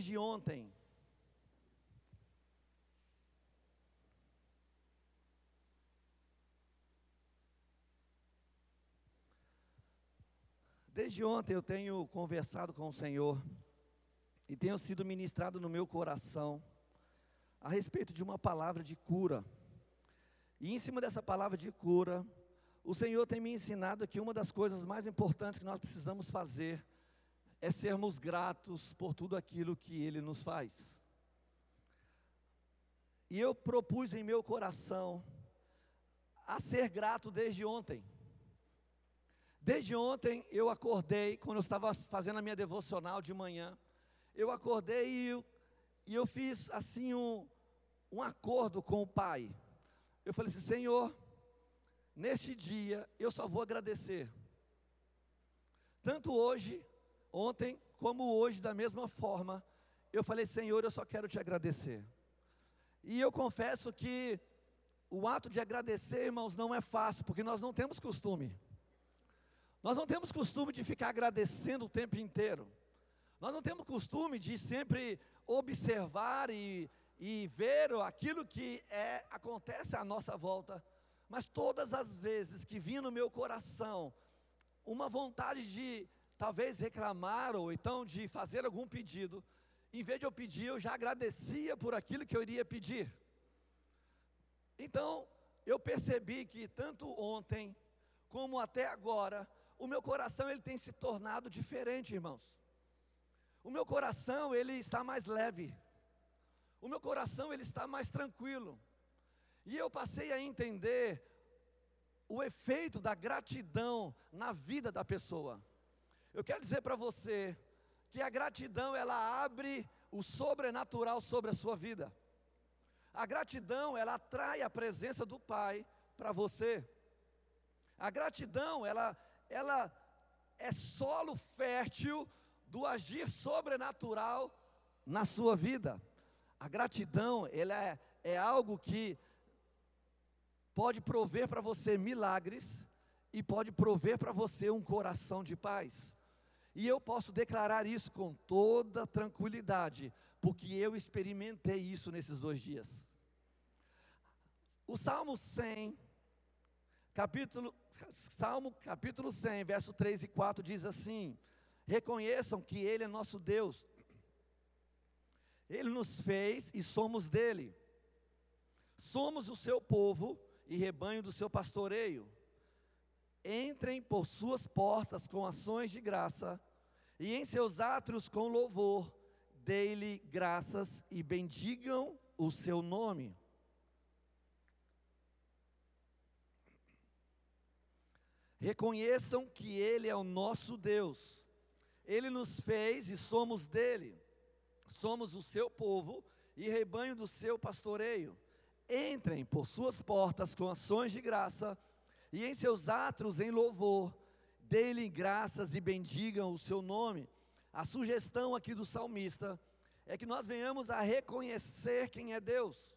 palavras de ontem. Desde ontem eu tenho conversado com o Senhor e tenho sido ministrado no meu coração a respeito de uma palavra de cura. E em cima dessa palavra de cura, o Senhor tem me ensinado que uma das coisas mais importantes que nós precisamos fazer é sermos gratos por tudo aquilo que Ele nos faz. E eu propus em meu coração a ser grato desde ontem. Desde ontem eu acordei, quando eu estava fazendo a minha devocional de manhã, eu acordei e eu fiz assim um acordo com o Pai. Eu falei assim: Senhor, neste dia eu só vou agradecer, tanto hoje, ontem, como hoje, da mesma forma. Eu falei: Senhor, eu só quero te agradecer. E eu confesso que o ato de agradecer, irmãos, não é fácil, porque nós não temos costume. Nós não temos costume de ficar agradecendo o tempo inteiro. Nós não temos costume de sempre observar e ver aquilo que acontece à nossa volta. Mas todas as vezes que vinha no meu coração uma vontade de talvez reclamar ou então de fazer algum pedido, em vez de eu pedir, eu já agradecia por aquilo que eu iria pedir. Então, eu percebi que tanto ontem como até agora, o meu coração ele tem se tornado diferente, irmãos. O meu coração ele está mais leve. O meu coração ele está mais tranquilo. E eu passei a entender o efeito da gratidão na vida da pessoa. Eu quero dizer para você que a gratidão, ela abre o sobrenatural sobre a sua vida. A gratidão, ela atrai a presença do Pai para você. A gratidão, ela é solo fértil do agir sobrenatural na sua vida. A gratidão, ela é algo que pode prover para você milagres e pode prover para você um coração de paz. E eu posso declarar isso com toda tranquilidade, porque eu experimentei isso nesses 2 dias. O Salmo 100, capítulo 100, verso 3 e 4 diz assim: reconheçam que Ele é nosso Deus, Ele nos fez e somos dele, somos o seu povo e rebanho do seu pastoreio. Entrem por suas portas com ações de graça, e em seus átrios com louvor, dê-lhe graças e bendigam o seu nome. Reconheçam que Ele é o nosso Deus, Ele nos fez e somos dele, somos o seu povo e rebanho do seu pastoreio. Entrem por suas portas com ações de graça, e em seus átrios em louvor, dê-lhe graças e bendigam o seu nome. A sugestão aqui do salmista é que nós venhamos a reconhecer quem é Deus.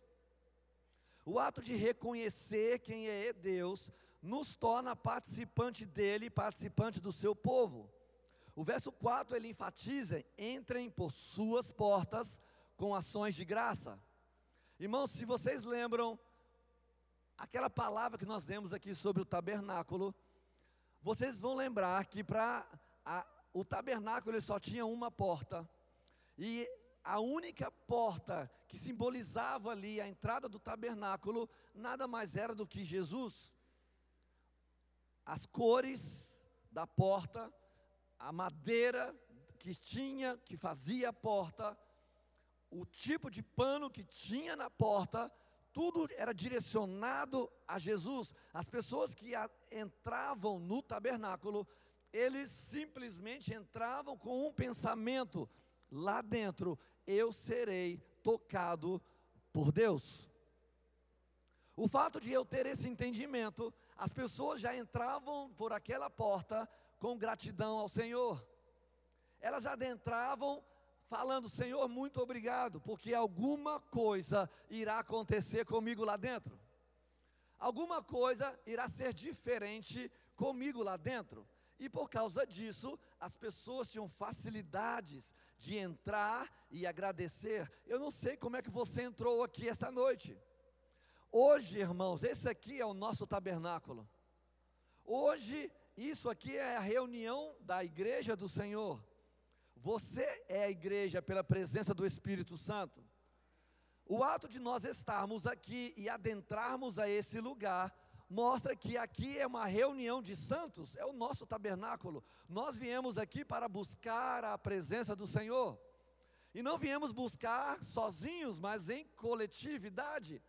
O ato de reconhecer quem é Deus nos torna participante dele, participante do seu povo. O verso 4 ele enfatiza: entrem por suas portas com ações de graça. Irmãos, se vocês lembram aquela palavra que nós demos aqui sobre o tabernáculo, vocês vão lembrar que o tabernáculo ele só tinha uma porta, e a única porta que simbolizava ali a entrada do tabernáculo, nada mais era do que Jesus. As cores da porta, a madeira que fazia a porta, o tipo de pano que tinha na porta, tudo era direcionado a Jesus. As pessoas que entravam no tabernáculo, eles simplesmente entravam com um pensamento: lá dentro eu serei tocado por Deus. O fato de eu ter esse entendimento, as pessoas já entravam por aquela porta com gratidão ao Senhor. Elas já adentravam falando: Senhor, muito obrigado, porque alguma coisa irá acontecer comigo lá dentro. Alguma coisa irá ser diferente comigo lá dentro. E por causa disso, as pessoas tinham facilidades de entrar e agradecer. Eu não sei como é que você entrou aqui essa noite. Hoje, irmãos, esse aqui é o nosso tabernáculo. Hoje, isso aqui é a reunião da igreja do Senhor. Você é a igreja pela presença do Espírito Santo. O ato de nós estarmos aqui e adentrarmos a esse lugar mostra que aqui é uma reunião de santos, é o nosso tabernáculo. Nós viemos aqui para buscar a presença do Senhor. E não viemos buscar sozinhos, mas em coletividade.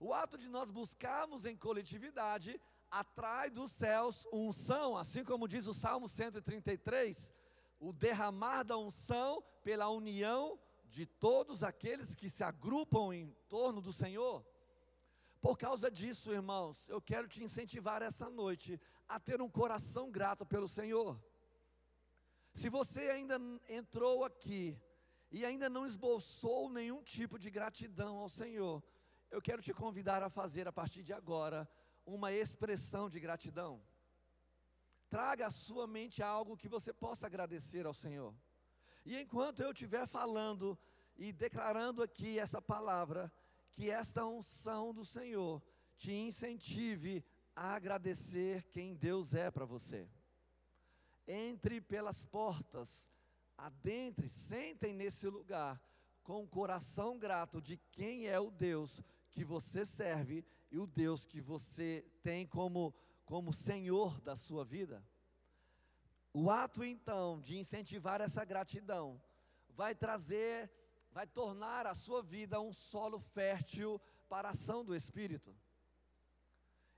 O ato de nós buscarmos em coletividade atrai dos céus unção, assim como diz o Salmo 133, o derramar da unção pela união de todos aqueles que se agrupam em torno do Senhor. Por causa disso, irmãos, eu quero te incentivar essa noite a ter um coração grato pelo Senhor. Se você ainda entrou aqui e ainda não esboçou nenhum tipo de gratidão ao Senhor, eu quero te convidar a fazer a partir de agora uma expressão de gratidão. Traga à sua mente algo que você possa agradecer ao Senhor. E enquanto eu estiver falando e declarando aqui essa palavra, que esta unção do Senhor te incentive a agradecer quem Deus é para você. Entre pelas portas, adentre, sentem nesse lugar com o coração grato de quem é o Deus que você serve e o Deus que você tem como Senhor da sua vida. O ato então de incentivar essa gratidão vai tornar a sua vida um solo fértil para a ação do Espírito.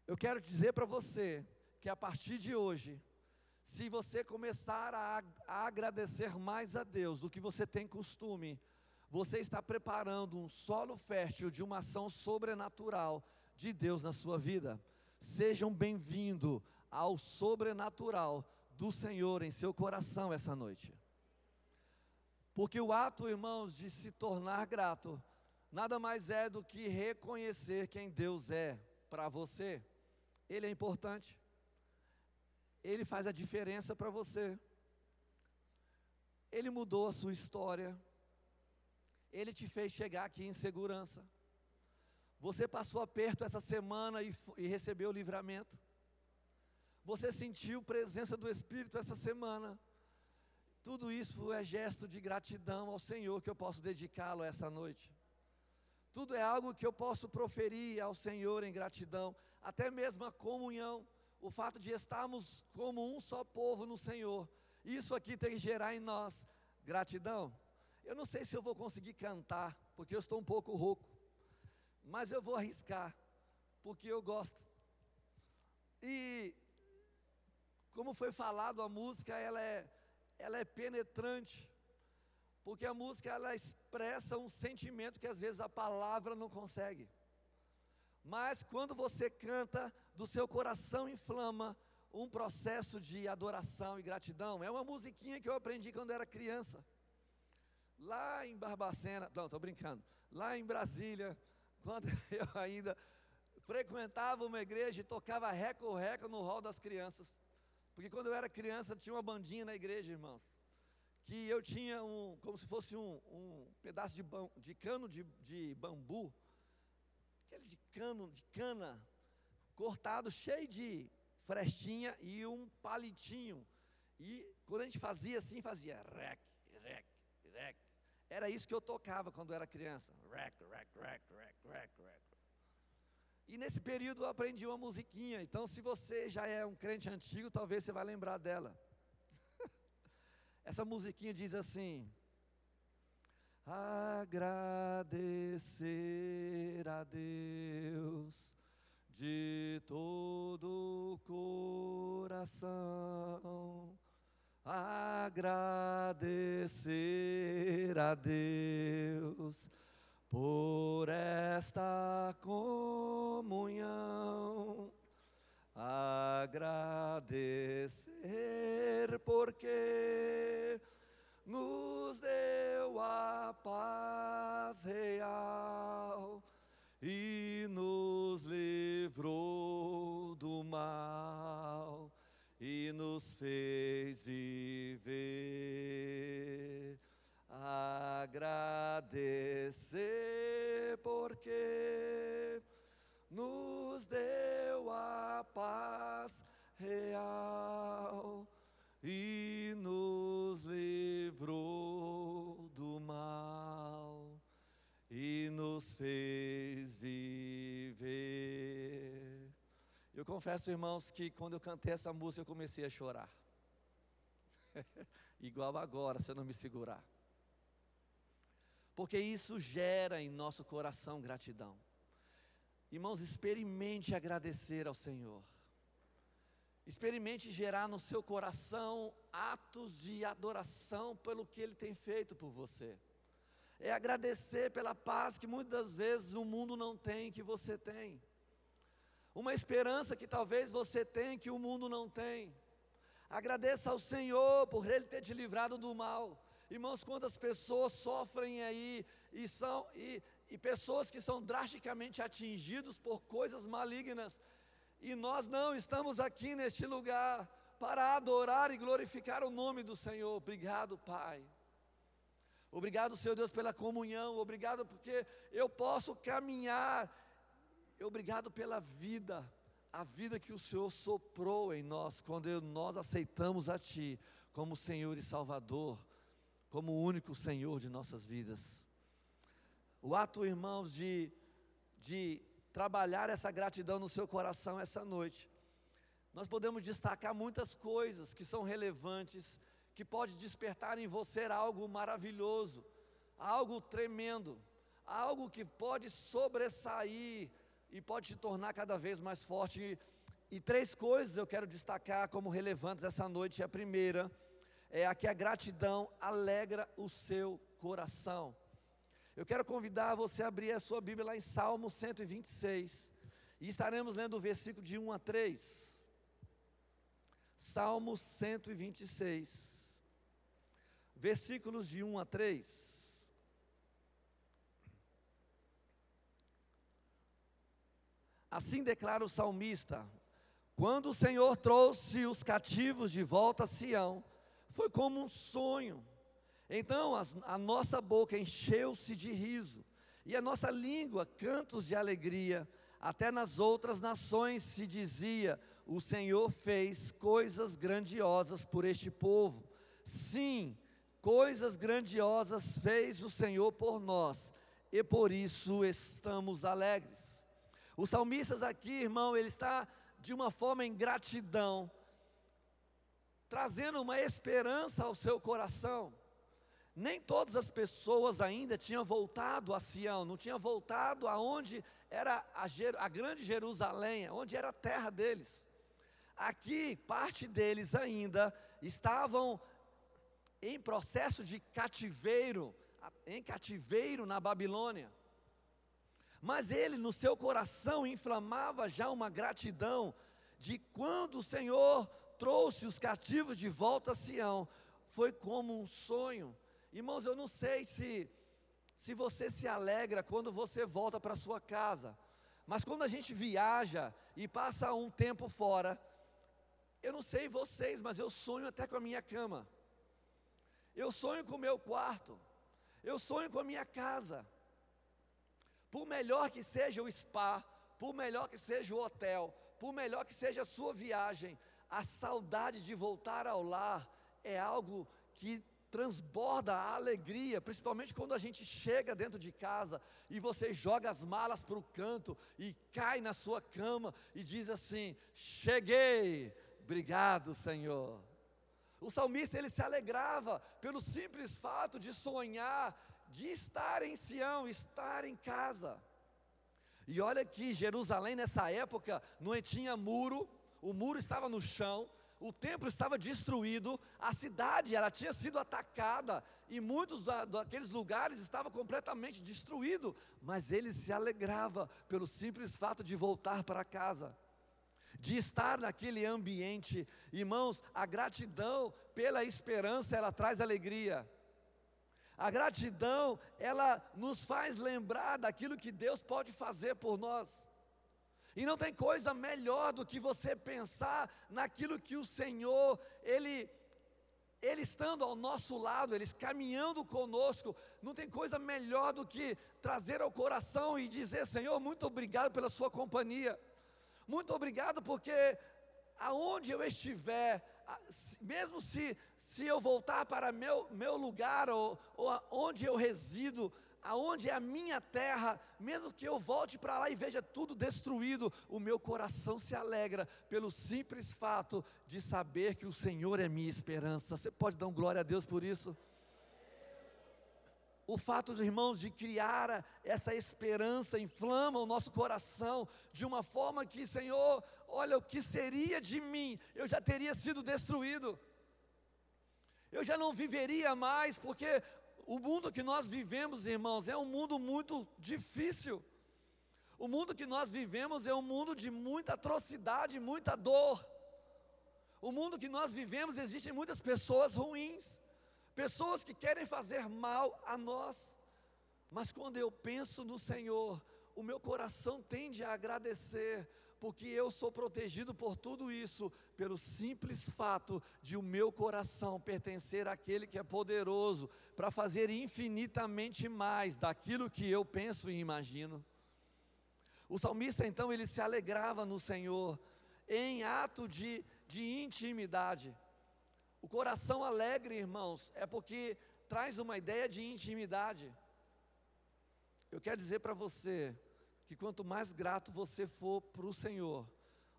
Eu quero dizer para você que a partir de hoje, se você começar a agradecer mais a Deus do que você tem costume, você está preparando um solo fértil de uma ação sobrenatural de Deus na sua vida. Sejam bem-vindos ao sobrenatural do Senhor em seu coração essa noite. Porque o ato, irmãos, de se tornar grato, nada mais é do que reconhecer quem Deus é para você. Ele é importante. Ele faz a diferença para você. Ele mudou a sua história. Ele te fez chegar aqui em segurança. Você passou aperto essa semana e recebeu o livramento. Você sentiu a presença do Espírito essa semana. Tudo isso é gesto de gratidão ao Senhor que eu posso dedicá-lo essa noite. Tudo é algo que eu posso proferir ao Senhor em gratidão. Até mesmo a comunhão, o fato de estarmos como um só povo no Senhor. Isso aqui tem que gerar em nós gratidão. Eu não sei se eu vou conseguir cantar, porque eu estou um pouco rouco. Mas eu vou arriscar, porque eu gosto. E como foi falado, a música ela é penetrante, porque a música ela expressa um sentimento que às vezes a palavra não consegue, mas quando você canta, do seu coração inflama um processo de adoração e gratidão. É uma musiquinha que eu aprendi quando era criança, lá em Barbacena, não, estou brincando, lá em Brasília, quando eu ainda frequentava uma igreja e tocava reco-reco no hall das crianças. Porque quando eu era criança, tinha uma bandinha na igreja, irmãos, que eu tinha como se fosse um pedaço de cano de bambu, aquele de cana, cortado, cheio de frestinha e um palitinho. E quando a gente fazia assim, fazia rec, rec, rec. Era isso que eu tocava quando eu era criança. Rec, rec, rec, rec, rec, rec. E nesse período eu aprendi uma musiquinha, então se você já é um crente antigo, talvez você vai lembrar dela. Essa musiquinha diz assim: agradecer a Deus de todo o coração, agradecer a Deus por esta comunhão, agradecer porque nos deu a paz real e nos livrou do mal e nos agradecer, porque nos deu a paz real e nos livrou do mal e nos fez viver. Eu confesso, irmãos, que quando eu cantei essa música eu comecei a chorar. Igual agora, se eu não me segurar. Porque isso gera em nosso coração gratidão. Irmãos, experimente agradecer ao Senhor. Experimente gerar no seu coração atos de adoração pelo que Ele tem feito por você. É agradecer pela paz que muitas vezes o mundo não tem, que você tem. Uma esperança que talvez você tenha, que o mundo não tem. Agradeça ao Senhor por Ele ter te livrado do mal. Irmãos, quantas pessoas sofrem aí e pessoas que são drasticamente atingidas por coisas malignas. E nós não estamos aqui neste lugar para adorar e glorificar o nome do Senhor. Obrigado, Pai. Obrigado, Senhor Deus, pela comunhão. Obrigado porque eu posso caminhar. Obrigado pela vida. A vida que o Senhor soprou em nós, quando nós aceitamos a Ti como Senhor e Salvador, como o único Senhor de nossas vidas. O ato, irmãos, de trabalhar essa gratidão no seu coração essa noite, nós podemos destacar muitas coisas que são relevantes, que pode despertar em você algo maravilhoso, algo tremendo, algo que pode sobressair e pode te tornar cada vez mais forte. E três coisas eu quero destacar como relevantes essa noite. A primeira é a que a gratidão alegra o seu coração. Eu quero convidar você a abrir a sua Bíblia lá em Salmo 126, e estaremos lendo o versículo de 1 a 3, Salmo 126, versículos de 1 a 3, Assim declara o salmista: quando o Senhor trouxe os cativos de volta a Sião, foi como um sonho. Então a nossa boca encheu-se de riso, e a nossa língua cantos de alegria. Até nas outras nações se dizia: o Senhor fez coisas grandiosas por este povo. Sim, coisas grandiosas fez o Senhor por nós, e por isso estamos alegres. Os salmistas aqui, irmão, ele está de uma forma em gratidão, trazendo uma esperança ao seu coração. Nem todas as pessoas ainda tinham voltado a Sião, não tinham voltado aonde era a grande Jerusalém, onde era a terra deles. Aqui, parte deles ainda estavam em processo de cativeiro, em cativeiro na Babilônia. Mas ele no seu coração inflamava já uma gratidão de quando o Senhor trouxe os cativos de volta a Sião, foi como um sonho. Irmãos, eu não sei se você se alegra quando você volta para sua casa, mas quando a gente viaja e passa um tempo fora, eu não sei vocês, mas eu sonho até com a minha cama, eu sonho com o meu quarto, eu sonho com a minha casa. Por melhor que seja o spa, por melhor que seja o hotel, por melhor que seja a sua viagem, a saudade de voltar ao lar é algo que transborda a alegria, principalmente quando a gente chega dentro de casa e você joga as malas para o canto e cai na sua cama e diz assim: cheguei, obrigado, Senhor. O salmista, ele se alegrava pelo simples fato de sonhar, de estar em Sião, estar em casa. E olha que Jerusalém nessa época não tinha muro, o muro estava no chão, o templo estava destruído, a cidade ela tinha sido atacada, e muitos daqueles lugares estavam completamente destruídos, mas ele se alegrava pelo simples fato de voltar para casa, de estar naquele ambiente. Irmãos, a gratidão pela esperança, ela traz alegria. A gratidão, ela nos faz lembrar daquilo que Deus pode fazer por nós. E não tem coisa melhor do que você pensar naquilo que o Senhor, Ele Ele estando ao nosso lado, Ele caminhando conosco, não tem coisa melhor do que trazer ao coração e dizer: Senhor, muito obrigado pela sua companhia, muito obrigado porque aonde eu estiver, mesmo se eu voltar para meu lugar, ou onde eu resido, aonde é a minha terra, mesmo que eu volte para lá e veja tudo destruído, o meu coração se alegra pelo simples fato de saber que o Senhor é minha esperança. Você pode dar glória a Deus por isso? O fato, irmãos, de criar essa esperança inflama o nosso coração de uma forma que, Senhor, olha, o que seria de mim? Eu já teria sido destruído, eu já não viveria mais, porque o mundo que nós vivemos, irmãos, é um mundo muito difícil. O mundo que nós vivemos é um mundo de muita atrocidade, muita dor. O mundo que nós vivemos, existem muitas pessoas ruins, pessoas que querem fazer mal a nós. Mas quando eu penso no Senhor, o meu coração tende a agradecer, porque eu sou protegido por tudo isso, pelo simples fato de o meu coração pertencer àquele que é poderoso para fazer infinitamente mais daquilo que eu penso e imagino. O salmista então, ele se alegrava no Senhor, em ato de intimidade. O coração alegre, irmãos, é porque traz uma ideia de intimidade. Eu quero dizer para você que quanto mais grato você for para o Senhor,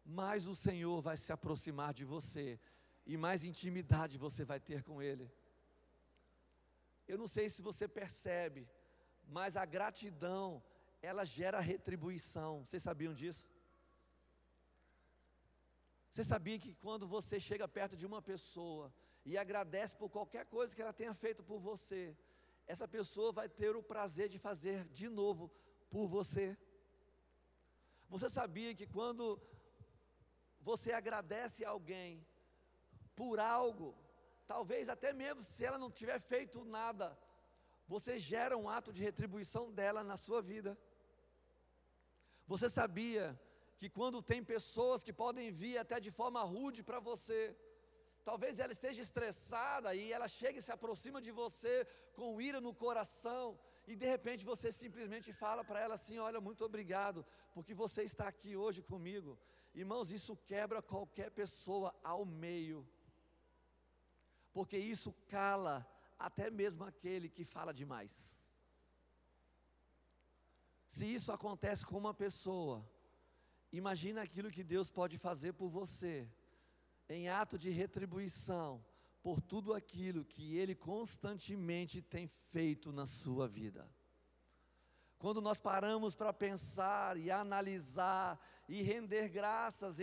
mais o Senhor vai se aproximar de você e mais intimidade você vai ter com Ele. Eu não sei se você percebe, mas a gratidão, ela gera retribuição. Vocês sabiam disso? Você sabia que quando você chega perto de uma pessoa e agradece por qualquer coisa que ela tenha feito por você, essa pessoa vai ter o prazer de fazer de novo por você? Você sabia que quando você agradece alguém por algo, talvez até mesmo se ela não tiver feito nada, você gera um ato de retribuição dela na sua vida? Você sabia que quando tem pessoas que podem vir até de forma rude para você, talvez ela esteja estressada e ela chega e se aproxima de você com ira no coração, e de repente você simplesmente fala para ela assim: olha, muito obrigado, porque você está aqui hoje comigo. Irmãos, isso quebra qualquer pessoa ao meio, porque isso cala até mesmo aquele que fala demais. Se isso acontece com uma pessoa, imagina aquilo que Deus pode fazer por você, em ato de retribuição, por tudo aquilo que Ele constantemente tem feito na sua vida. Quando nós paramos para pensar e analisar e render graças,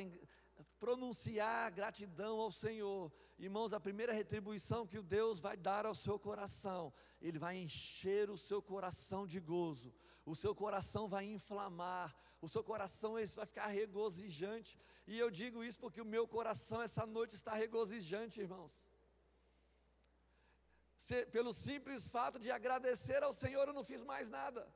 pronunciar gratidão ao Senhor, irmãos, a primeira retribuição que o Deus vai dar ao seu coração, Ele vai encher o seu coração de gozo, o seu coração vai inflamar, o seu coração vai ficar regozijante. E eu digo isso porque o meu coração essa noite está regozijante, irmãos. Pelo simples fato de agradecer ao Senhor, eu não fiz mais nada.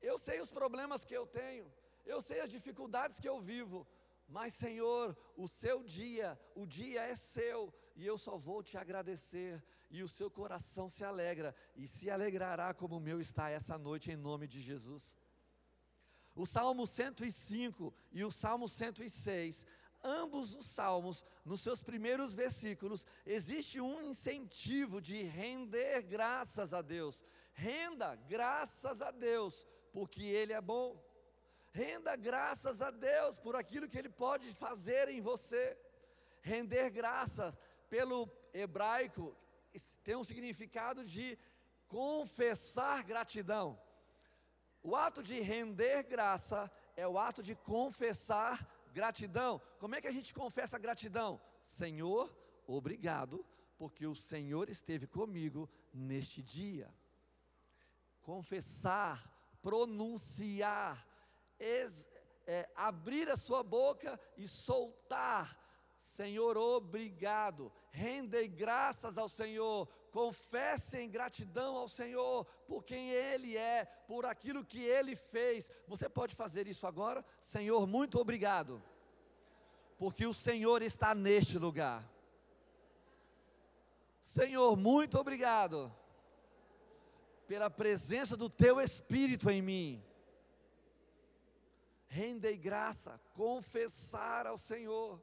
Eu sei os problemas que eu tenho, eu sei as dificuldades que eu vivo, mas Senhor, o seu dia, o dia é seu, e eu só vou te agradecer. E o seu coração se alegra, e se alegrará como o meu está essa noite, em nome de Jesus. O Salmo 105 e o Salmo 106, ambos os salmos, nos seus primeiros versículos, existe um incentivo de render graças a Deus. Renda graças a Deus, porque Ele é bom. Renda graças a Deus por aquilo que Ele pode fazer em você. Render graças, pelo hebraico, tem um significado de confessar gratidão. O ato de render graça é o ato de confessar gratidão. Como é que a gente confessa gratidão? Senhor, obrigado, porque o Senhor esteve comigo neste dia. Confessar, pronunciar, abrir a sua boca e soltar: Senhor, obrigado. Rendem graças ao Senhor, confessem gratidão ao Senhor por quem Ele é, por aquilo que Ele fez. Você pode fazer isso agora? Senhor, muito obrigado, porque o Senhor está neste lugar. Senhor, muito obrigado pela presença do Teu Espírito em mim. Rendei graça, confessar ao Senhor.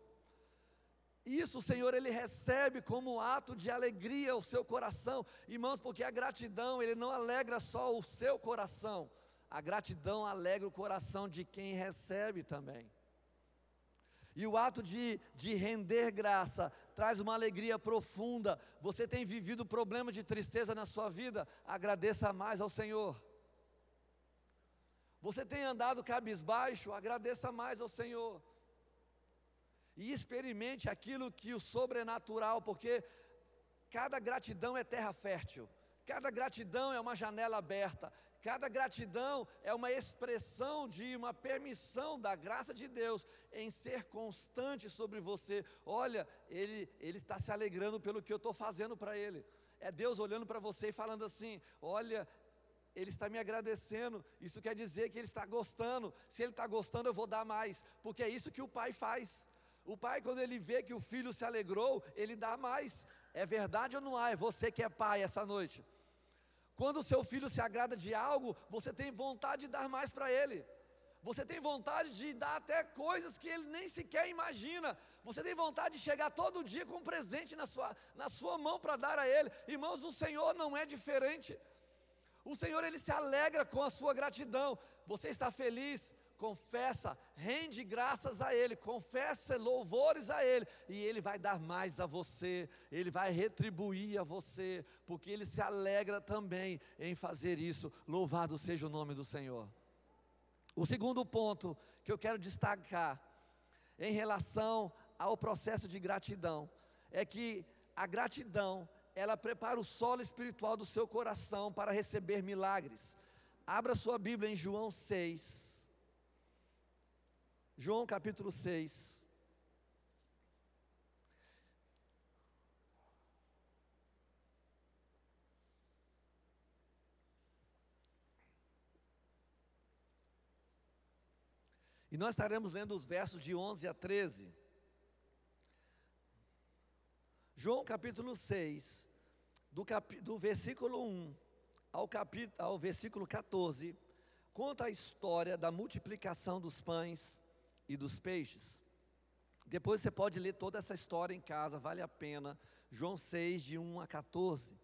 Isso o Senhor, Ele recebe como ato de alegria o seu coração. Irmãos, porque a gratidão, Ele não alegra só o seu coração. A gratidão alegra o coração de quem recebe também. E o ato de render graça traz uma alegria profunda. Você tem vivido problemas de tristeza na sua vida? Agradeça mais ao Senhor. Você tem andado cabisbaixo? Agradeça mais ao Senhor. E experimente aquilo que o sobrenatural, porque cada gratidão é terra fértil, cada gratidão é uma janela aberta, cada gratidão é uma expressão de uma permissão da graça de Deus em ser constante sobre você. Olha, Ele está se alegrando pelo que eu estou fazendo para Ele. É Deus olhando para você e falando assim: olha, Ele está me agradecendo, isso quer dizer que Ele está gostando. Se Ele está gostando, eu vou dar mais, porque é isso que o Pai faz. O Pai, quando Ele vê que o filho se alegrou, Ele dá mais. É verdade ou não é? Você que é pai essa noite, quando o seu filho se agrada de algo, você tem vontade de dar mais para ele. Você tem vontade de dar até coisas que ele nem sequer imagina. Você tem vontade de chegar todo dia com um presente na sua mão para dar a ele. Irmãos, o Senhor não é diferente. O Senhor, Ele se alegra com a sua gratidão. Você está feliz? Confessa, rende graças a Ele, confessa louvores a Ele, e Ele vai dar mais a você, Ele vai retribuir a você, porque Ele se alegra também em fazer isso. Louvado seja o nome do Senhor. O segundo ponto que eu quero destacar em relação ao processo de gratidão, é que a gratidão, ela prepara o solo espiritual do seu coração para receber milagres. Abra sua Bíblia em João 6. João capítulo 6, e nós estaremos lendo os versos de 11 a 13, João capítulo 6, do versículo 1 ao versículo 14, conta a história da multiplicação dos pães e dos peixes. Depois você pode ler toda essa história em casa, vale a pena, João 6, de 1 a 14,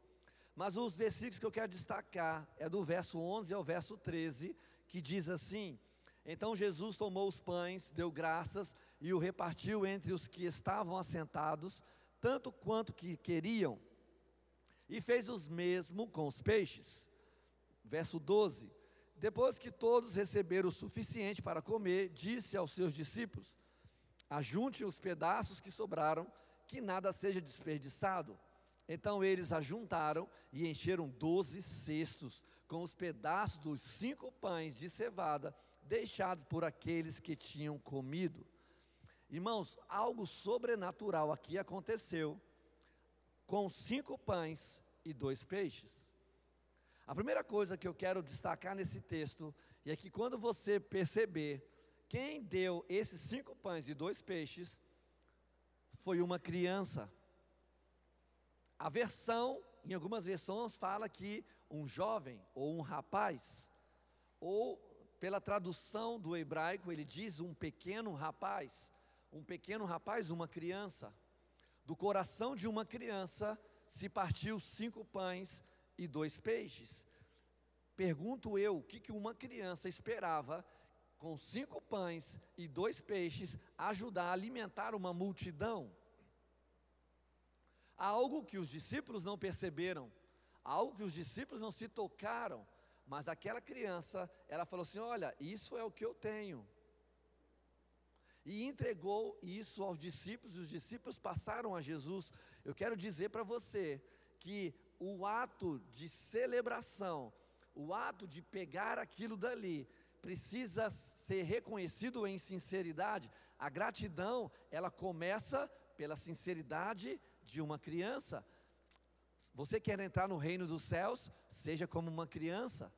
mas os versículos que eu quero destacar, é do verso 11 ao verso 13, que diz assim: então Jesus tomou os pães, deu graças, e o repartiu entre os que estavam assentados, tanto quanto que queriam, e fez os mesmo com os peixes. Verso 12, depois que todos receberam o suficiente para comer, disse aos seus discípulos: ajuntem os pedaços que sobraram, que nada seja desperdiçado. Então eles ajuntaram e encheram 12 cestos, com os pedaços dos 5 pães de cevada, deixados por aqueles que tinham comido. Irmãos, algo sobrenatural aqui aconteceu, com 5 pães e 2 peixes. A primeira coisa que eu quero destacar nesse texto, e é que quando você perceber, quem deu esses 5 pães e 2 peixes, foi uma criança. A versão, em algumas versões fala que um jovem, ou um rapaz, ou pela tradução do hebraico, ele diz um pequeno rapaz, uma criança. Do coração de uma criança se partiu 5 pães e 2 peixes. Pergunto eu, o que uma criança esperava com 5 pães e 2 peixes ajudar a alimentar uma multidão? Algo que os discípulos não perceberam, algo que os discípulos não se tocaram, mas aquela criança, ela falou assim: olha, isso é o que eu tenho, e entregou isso aos discípulos, e os discípulos passaram a Jesus. Eu quero dizer para você que o ato de celebração, o ato de pegar aquilo dali, precisa ser reconhecido em sinceridade. A gratidão, ela começa pela sinceridade de uma criança. Você quer entrar no reino dos céus? Seja como uma criança.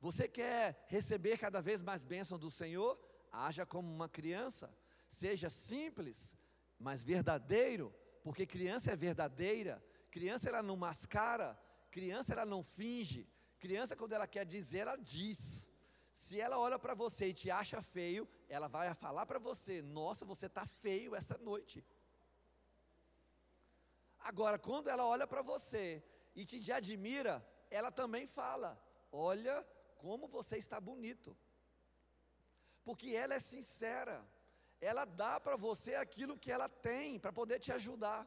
Você quer receber cada vez mais bênção do Senhor? Haja como uma criança. Seja simples, mas verdadeiro, porque criança é verdadeira, criança ela não mascara, criança ela não finge, criança quando ela quer dizer, ela diz. Se ela olha para você e te acha feio, ela vai falar para você, nossa, você está feio essa noite. Agora, quando ela olha para você e te admira, ela também fala, olha como você está bonito. Porque ela é sincera, ela dá para você aquilo que ela tem, para poder te ajudar.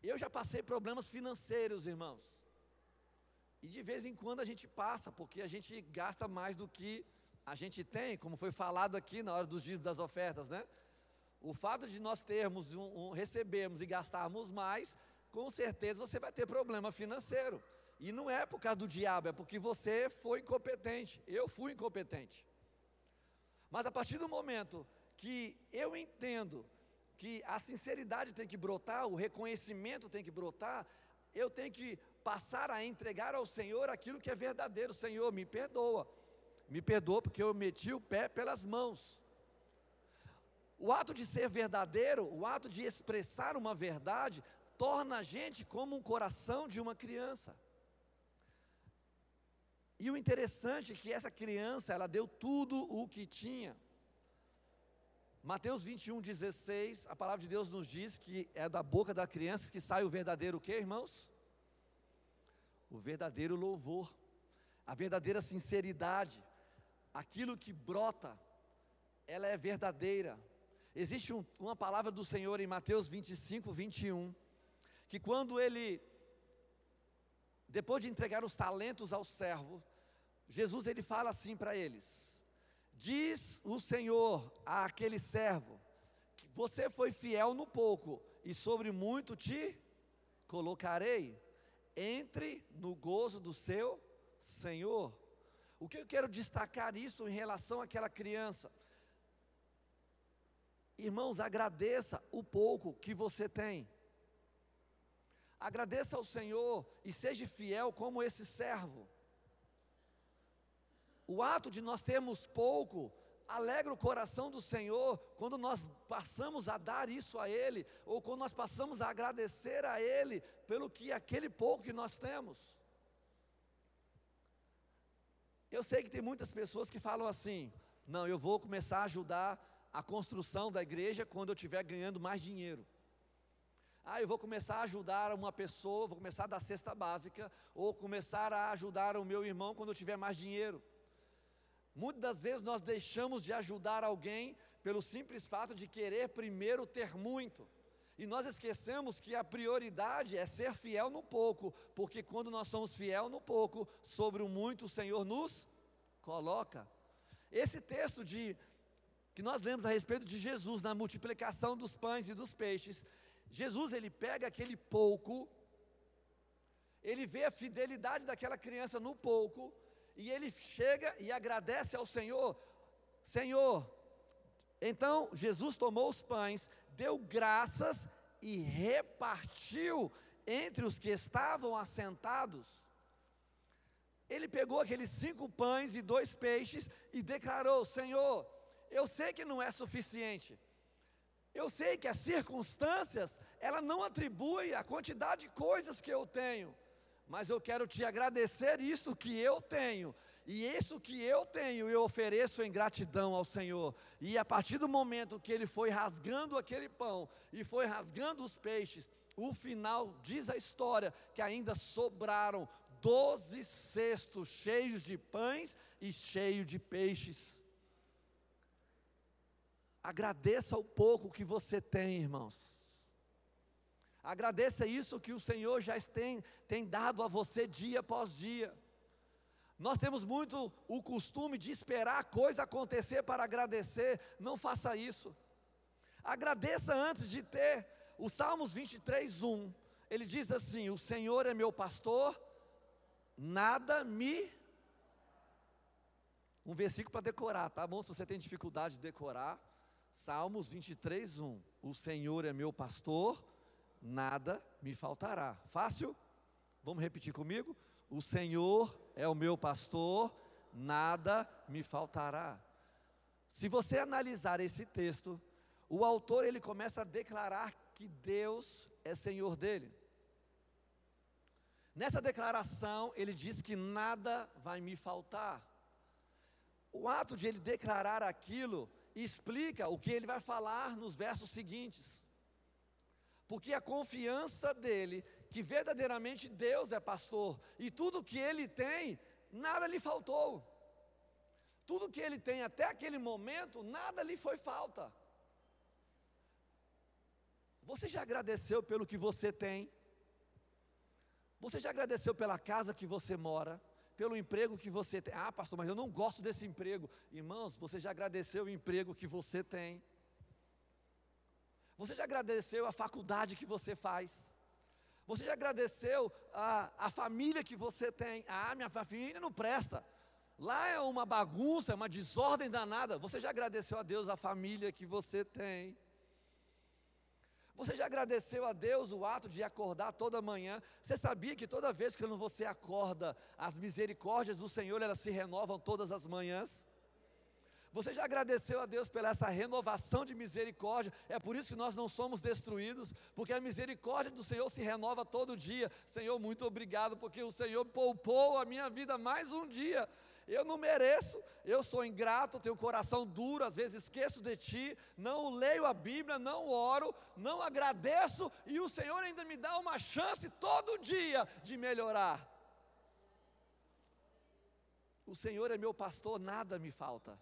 Eu já passei problemas financeiros, irmãos, e de vez em quando a gente passa, porque a gente gasta mais do que a gente tem, como foi falado aqui na hora dos dízimos das ofertas, né? O fato de nós termos, recebermos e gastarmos mais, com certeza você vai ter problema financeiro, e não é por causa do diabo, é porque você foi incompetente, eu fui incompetente. Mas a partir do momento que eu entendo que a sinceridade tem que brotar, o reconhecimento tem que brotar, eu tenho que passar a entregar ao Senhor aquilo que é verdadeiro. Senhor, me perdoa porque eu meti o pé pelas mãos. O ato de ser verdadeiro, o ato de expressar uma verdade, torna a gente como um coração de uma criança. E o interessante é que essa criança, ela deu tudo o que tinha. Mateus 21:16, a palavra de Deus nos diz que é da boca da criança que sai o verdadeiro o quê, irmãos? O verdadeiro louvor, a verdadeira sinceridade, aquilo que brota, ela é verdadeira. Existe uma palavra do Senhor em Mateus 25:21, que quando ele, depois de entregar os talentos ao servo, Jesus ele fala assim para eles: diz o Senhor àquele servo, que você foi fiel no pouco, e sobre muito te colocarei, entre no gozo do seu Senhor. O que eu quero destacar isso em relação àquela criança? Irmãos, agradeça o pouco que você tem, agradeça ao Senhor e seja fiel como esse servo. O ato de nós termos pouco alegra o coração do Senhor quando nós passamos a dar isso a Ele, ou quando nós passamos a agradecer a Ele pelo que aquele pouco que nós temos. Eu sei que tem muitas pessoas que falam assim: não, eu vou começar a ajudar a construção da igreja quando eu estiver ganhando mais dinheiro. Ah, eu vou começar a ajudar uma pessoa, vou começar a dar cesta básica, ou começar a ajudar o meu irmão quando eu tiver mais dinheiro. Muitas das vezes nós deixamos de ajudar alguém pelo simples fato de querer primeiro ter muito. E nós esquecemos que a prioridade é ser fiel no pouco, porque quando nós somos fiel no pouco, sobre o muito o Senhor nos coloca. Esse texto que nós lemos a respeito de Jesus na multiplicação dos pães e dos peixes, Jesus ele pega aquele pouco, ele vê a fidelidade daquela criança no pouco, e ele chega e agradece ao Senhor. Senhor, então Jesus tomou os pães, deu graças e repartiu entre os que estavam assentados. Ele pegou aqueles 5 pães e 2 peixes e declarou: Senhor, eu sei que não é suficiente, eu sei que as circunstâncias, ela não atribui a quantidade de coisas que eu tenho, mas eu quero te agradecer isso que eu tenho, e isso que eu tenho eu ofereço em gratidão ao Senhor. E a partir do momento que ele foi rasgando aquele pão e foi rasgando os peixes, o final diz a história que ainda sobraram 12 cestos cheios de pães e cheios de peixes. Agradeça o pouco que você tem, irmãos. Agradeça isso que o Senhor já tem dado a você dia após dia. Nós temos muito o costume de esperar a coisa acontecer para agradecer. Não faça isso. Agradeça antes de ter. O Salmos 23:1, ele diz assim: o Senhor é meu pastor, nada me... Um versículo para decorar, tá bom? Se você tem dificuldade de decorar, Salmos 23:1, o Senhor é meu pastor, nada me faltará. Fácil? Vamos repetir comigo? O Senhor é o meu pastor, nada me faltará. Se você analisar esse texto, o autor ele começa a declarar que Deus é Senhor dele. Nessa declaração ele diz que nada vai me faltar. O ato de ele declarar aquilo explica o que ele vai falar nos versos seguintes. Porque a confiança dele, que verdadeiramente Deus é pastor, e tudo que ele tem, nada lhe faltou. Tudo que ele tem até aquele momento, nada lhe foi falta. Você já agradeceu pelo que você tem? Você já agradeceu pela casa que você mora? Pelo emprego que você tem? Ah, pastor, mas eu não gosto desse emprego. Irmãos, você já agradeceu o emprego que você tem? Você já agradeceu a faculdade que você faz? Você já agradeceu a família que você tem? Ah, minha família não presta. Lá é uma bagunça, é uma desordem danada. Você já agradeceu a Deus a família que você tem? Você já agradeceu a Deus o ato de acordar toda manhã? Você sabia que toda vez que você acorda, as misericórdias do Senhor, elas se renovam todas as manhãs? Você já agradeceu a Deus pela essa renovação de misericórdia? É por isso que nós não somos destruídos, porque a misericórdia do Senhor se renova todo dia. Senhor, muito obrigado, porque o Senhor poupou a minha vida mais um dia. Eu não mereço, eu sou ingrato, tenho coração duro, às vezes esqueço de Ti, não leio a Bíblia, não oro, não agradeço, e o Senhor ainda me dá uma chance todo dia de melhorar. O Senhor é meu pastor, nada me falta.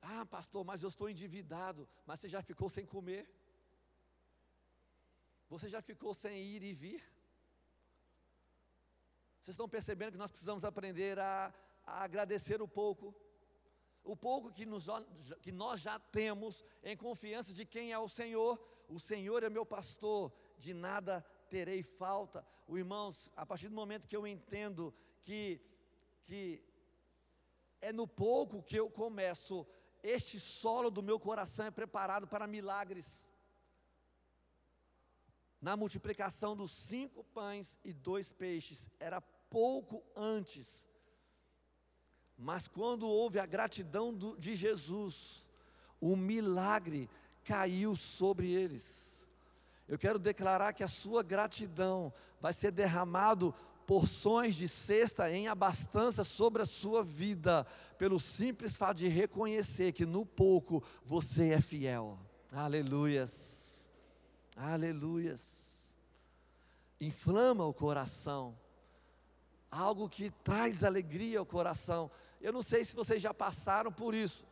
Ah, pastor, mas eu estou endividado. Mas você já ficou sem comer? Você já ficou sem ir e vir? Vocês estão percebendo que nós precisamos aprender a agradecer o pouco? O pouco que nós já temos, em confiança de quem é o Senhor. O Senhor é meu pastor, de nada terei falta. Irmãos, a partir do momento que eu entendo que é no pouco que eu começo, este solo do meu coração é preparado para milagres. Na multiplicação dos 5 pães e 2 peixes, era pouco antes, mas quando houve a gratidão de Jesus, o milagre caiu sobre eles. Eu quero declarar que a sua gratidão vai ser derramado porções de cesta em abastança sobre a sua vida, pelo simples fato de reconhecer que no pouco você é fiel. Aleluias. Aleluias. Inflama o coração, algo que traz alegria ao coração. Eu não sei se vocês já passaram por isso.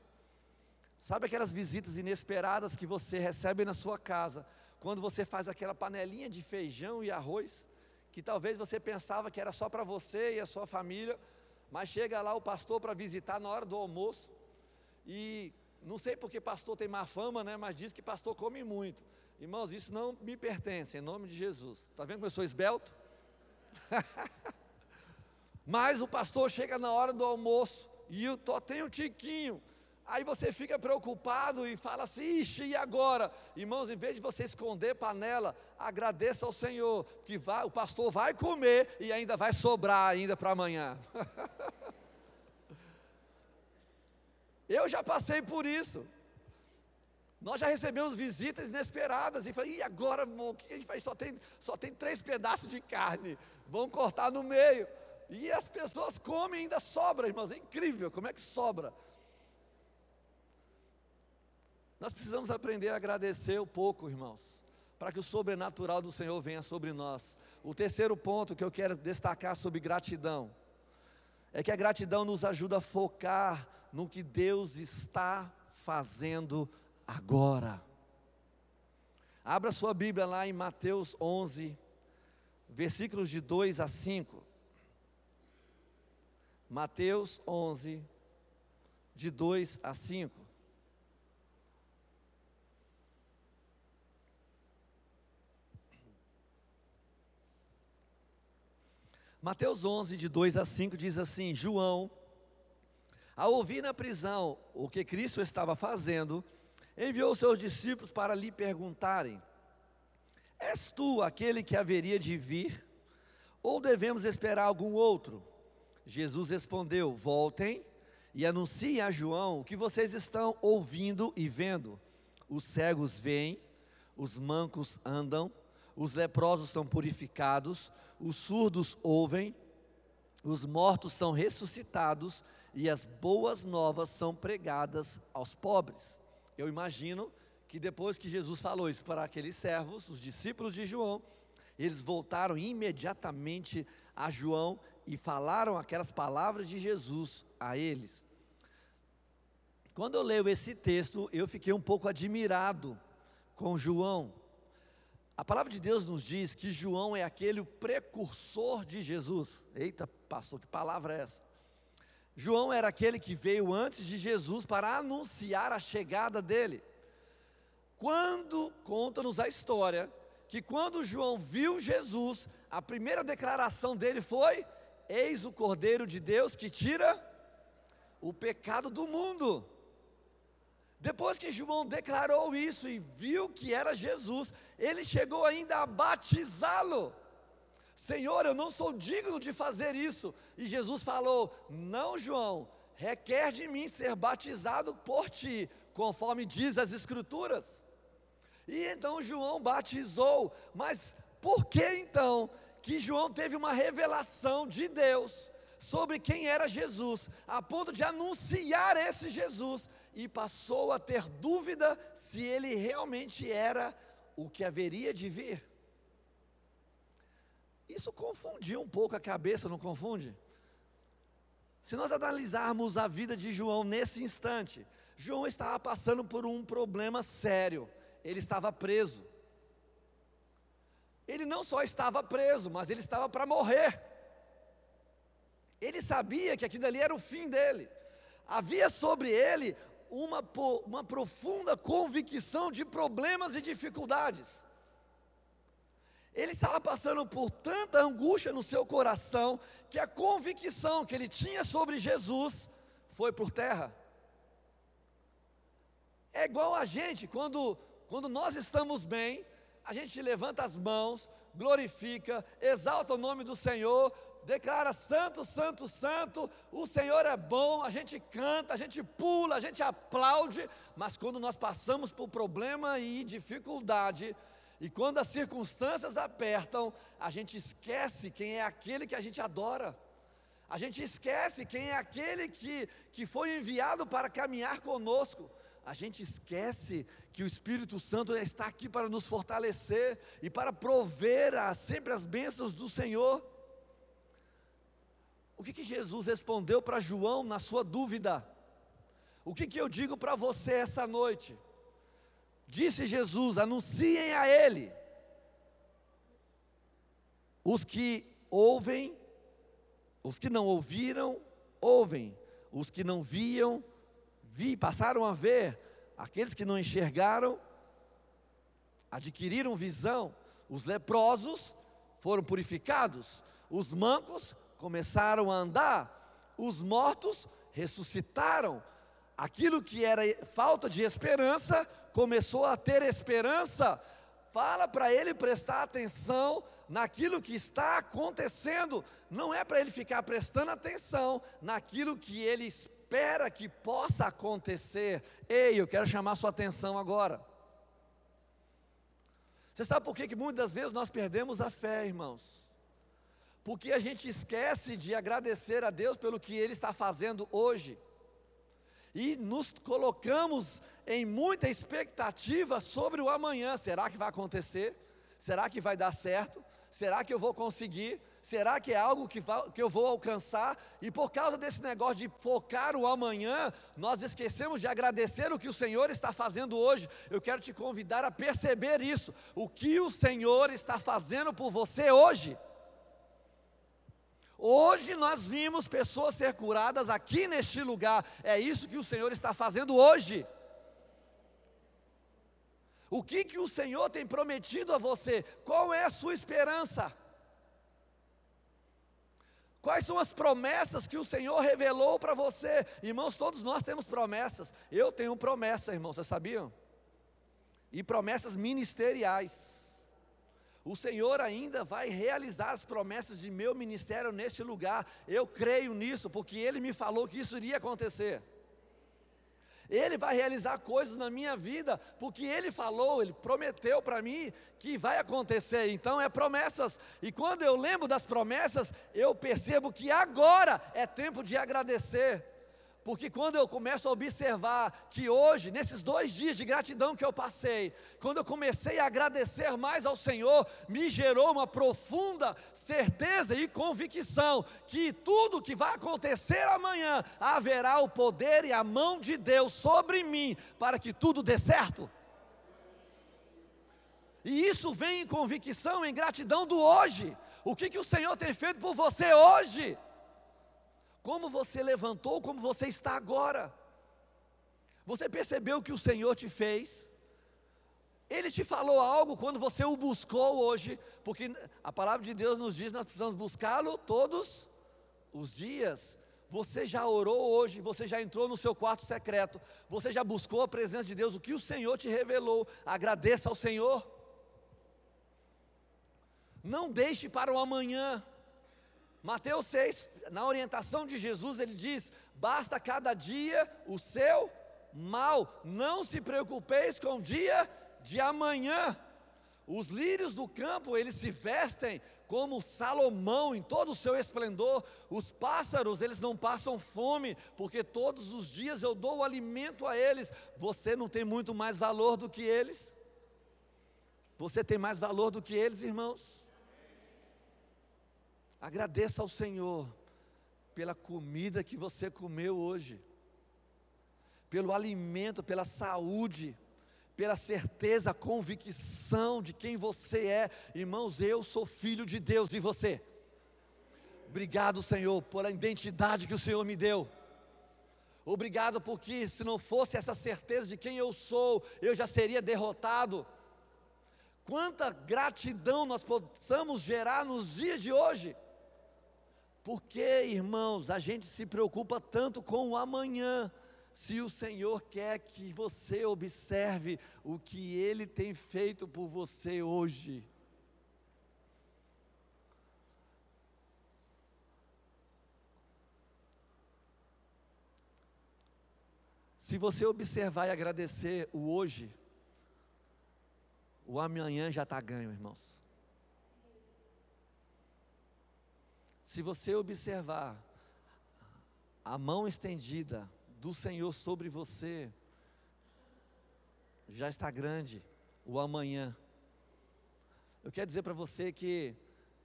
Sabe aquelas visitas inesperadas que você recebe na sua casa, quando você faz aquela panelinha de feijão e arroz, que talvez você pensava que era só para você e a sua família, mas chega lá o pastor para visitar na hora do almoço, e não sei porque pastor tem má fama, né, mas diz que pastor come muito. Irmãos, isso não me pertence, em nome de Jesus. Está vendo como eu sou esbelto? Mas o pastor chega na hora do almoço e eu tenho um tiquinho. Aí você fica preocupado e fala assim, ixi, e agora? Irmãos, em vez de você esconder panela, agradeça ao Senhor, porque o pastor vai comer e ainda vai sobrar ainda para amanhã. Eu já passei por isso. Nós já recebemos visitas inesperadas e falamos, e agora, amor, o que a gente faz? Só tem 3 pedaços de carne, vão cortar no meio. E as pessoas comem e ainda sobra, irmãos, é incrível como é que sobra. Nós precisamos aprender a agradecer um pouco, irmãos, para que o sobrenatural do Senhor venha sobre nós. O terceiro ponto que eu quero destacar sobre gratidão, é que a gratidão nos ajuda a focar no que Deus está fazendo agora. Abra sua Bíblia lá em Mateus 11, versículos de 2 a 5. Mateus 11, de 2 a 5. Mateus 11, de 2 a 5 diz assim: João, ao ouvir na prisão o que Cristo estava fazendo, enviou seus discípulos para lhe perguntarem: És tu aquele que haveria de vir, ou devemos esperar algum outro? Jesus respondeu: Voltem e anunciem a João o que vocês estão ouvindo e vendo. Os cegos veem, os mancos andam, os leprosos são purificados, os surdos ouvem, os mortos são ressuscitados e as boas novas são pregadas aos pobres. Eu imagino que depois que Jesus falou isso para aqueles servos, os discípulos de João, eles voltaram imediatamente a João e falaram aquelas palavras de Jesus a eles. Quando eu leio esse texto, eu fiquei um pouco admirado com João. A palavra de Deus nos diz que João é aquele precursor de Jesus. Eita, pastor, que palavra é essa? João era aquele que veio antes de Jesus para anunciar a chegada dele. Quando, conta-nos a história, que quando João viu Jesus, a primeira declaração dele foi: eis o Cordeiro de Deus que tira o pecado do mundo. Depois que João declarou isso e viu que era Jesus, ele chegou ainda a batizá-lo. Senhor, eu não sou digno de fazer isso. E Jesus falou: não, João, requer de mim ser batizado por ti, conforme diz as Escrituras. E então João batizou. Mas por que então que João teve uma revelação de Deus sobre quem era Jesus, a ponto de anunciar esse Jesus, e passou a ter dúvida se ele realmente era o que haveria de vir? Isso confundiu um pouco a cabeça, não confunde? Se nós analisarmos a vida de João nesse instante, João estava passando por um problema sério. Ele estava preso. Ele não só estava preso, mas ele estava para morrer. Ele sabia que aquilo ali era o fim dele. Havia sobre ele uma profunda convicção de problemas e dificuldades. Ele estava passando por tanta angústia no seu coração, que a convicção que ele tinha sobre Jesus foi por terra. É igual a gente, quando nós estamos bem, a gente levanta as mãos, glorifica, exalta o nome do Senhor, declara santo, santo, santo, o Senhor é bom, a gente canta, a gente pula, a gente aplaude. Mas quando nós passamos por problema e dificuldade, e quando as circunstâncias apertam, a gente esquece quem é aquele que a gente adora. A gente esquece quem é aquele que foi enviado para caminhar conosco. A gente esquece que o Espírito Santo está aqui para nos fortalecer e para prover sempre as bênçãos do Senhor. O que Jesus respondeu para João na sua dúvida? O que eu digo para você essa noite? Disse Jesus: anunciem a ele. Os que ouvem, os que não ouviram, ouvem. Os que não viam, passaram a ver. Aqueles que não enxergaram, adquiriram visão. Os leprosos foram purificados, os mancos começaram a andar, os mortos ressuscitaram. Aquilo que era falta de esperança começou a ter esperança. Fala para ele prestar atenção naquilo que está acontecendo. Não é para ele ficar prestando atenção naquilo que ele espera que possa acontecer. Ei, eu quero chamar sua atenção agora. Você sabe por que muitas vezes nós perdemos a fé, irmãos? Porque a gente esquece de agradecer a Deus pelo que Ele está fazendo hoje. E nos colocamos em muita expectativa sobre o amanhã. Será que vai acontecer? Será que vai dar certo? Será que eu vou conseguir? Será que é algo que eu vou alcançar? E por causa desse negócio de focar o amanhã, nós esquecemos de agradecer o que o Senhor está fazendo hoje. Eu quero te convidar a perceber isso. O que o Senhor está fazendo por você hoje? Hoje nós vimos pessoas ser curadas aqui neste lugar. É isso que o Senhor está fazendo hoje. O que o Senhor tem prometido a você? Qual é a sua esperança? Quais são as promessas que o Senhor revelou para você? Irmãos, todos nós temos promessas. Eu tenho promessa, irmãos, vocês sabiam? E promessas ministeriais. O Senhor ainda vai realizar as promessas de meu ministério neste lugar. Eu creio nisso, porque Ele me falou que isso iria acontecer. Ele vai realizar coisas na minha vida, porque Ele falou, Ele prometeu para mim que vai acontecer. Então é promessas. E quando eu lembro das promessas, eu percebo que agora é tempo de agradecer. Porque quando eu começo a observar que hoje, nesses 2 dias de gratidão que eu passei, quando eu comecei a agradecer mais ao Senhor, me gerou uma profunda certeza e convicção que tudo que vai acontecer amanhã, haverá o poder e a mão de Deus sobre mim, para que tudo dê certo. E isso vem em convicção, em gratidão do hoje. O que o Senhor tem feito por você hoje? Como você levantou, como você está agora. Você percebeu que o Senhor te fez? Ele te falou algo quando você o buscou hoje, porque a palavra de Deus nos diz que nós precisamos buscá-lo todos os dias. Você já orou hoje, você já entrou no seu quarto secreto, você já buscou a presença de Deus, o que o Senhor te revelou. Agradeça ao Senhor. Não deixe para o amanhã. Mateus 6, na orientação de Jesus, ele diz: basta cada dia o seu mal, não se preocupeis com o dia de amanhã. Os lírios do campo, eles se vestem como Salomão em todo o seu esplendor. Os pássaros, eles não passam fome, porque todos os dias eu dou o alimento a eles. Você não tem muito mais valor do que eles? Você tem mais valor do que eles, irmãos? Agradeça ao Senhor pela comida que você comeu hoje, pelo alimento, pela saúde, pela certeza, convicção de quem você é. Irmãos, eu sou filho de Deus, e você? Obrigado, Senhor, pela identidade que o Senhor me deu. Obrigado, porque se não fosse essa certeza de quem eu sou, eu já seria derrotado. Quanta gratidão nós possamos gerar nos dias de hoje. Porque, irmãos, a gente se preocupa tanto com o amanhã, se o Senhor quer que você observe o que Ele tem feito por você hoje. Se você observar e agradecer o hoje, o amanhã já está ganho, irmãos. Se você observar a mão estendida do Senhor sobre você, já está grande o amanhã. Eu quero dizer para você que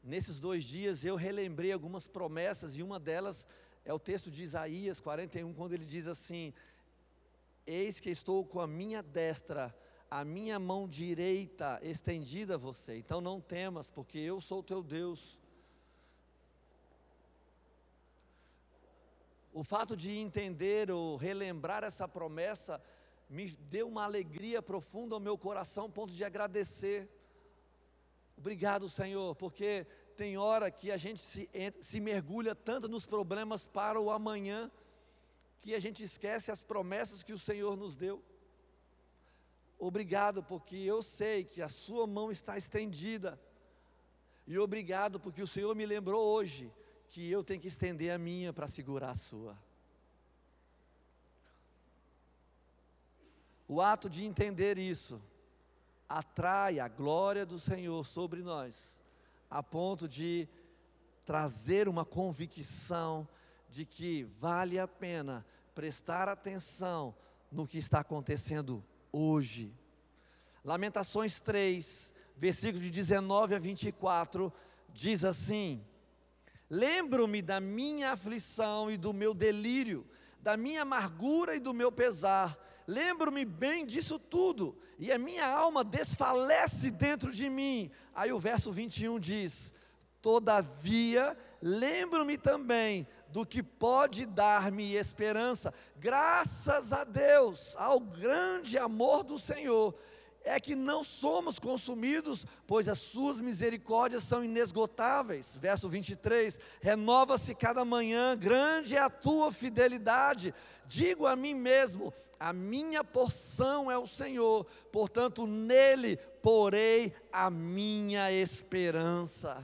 nesses 2 dias eu relembrei algumas promessas, e uma delas é o texto de Isaías 41, quando ele diz assim: eis que estou com a minha destra, a minha mão direita estendida a você, então não temas, porque eu sou o teu Deus. O fato de entender ou relembrar essa promessa me deu uma alegria profunda ao meu coração, ponto de agradecer. Obrigado, Senhor, porque tem hora que a gente se mergulha tanto nos problemas para o amanhã, que a gente esquece as promessas que o Senhor nos deu. Obrigado, porque eu sei que a sua mão está estendida. E obrigado, porque o Senhor me lembrou hoje que eu tenho que estender a minha para segurar a sua. O ato de entender isso atrai a glória do Senhor sobre nós, a ponto de trazer uma convicção de que vale a pena prestar atenção no que está acontecendo hoje. Lamentações 3, versículos de 19 a 24, diz assim: lembro-me da minha aflição e do meu delírio, da minha amargura e do meu pesar, lembro-me bem disso tudo, e a minha alma desfalece dentro de mim. Aí o verso 21 diz: todavia, lembro-me também do que pode dar-me esperança, graças a Deus, ao grande amor do Senhor, é que não somos consumidos, pois as suas misericórdias são inesgotáveis. Verso 23, renova-se cada manhã, grande é a tua fidelidade. Digo a mim mesmo, a minha porção é o Senhor, portanto nele porei a minha esperança.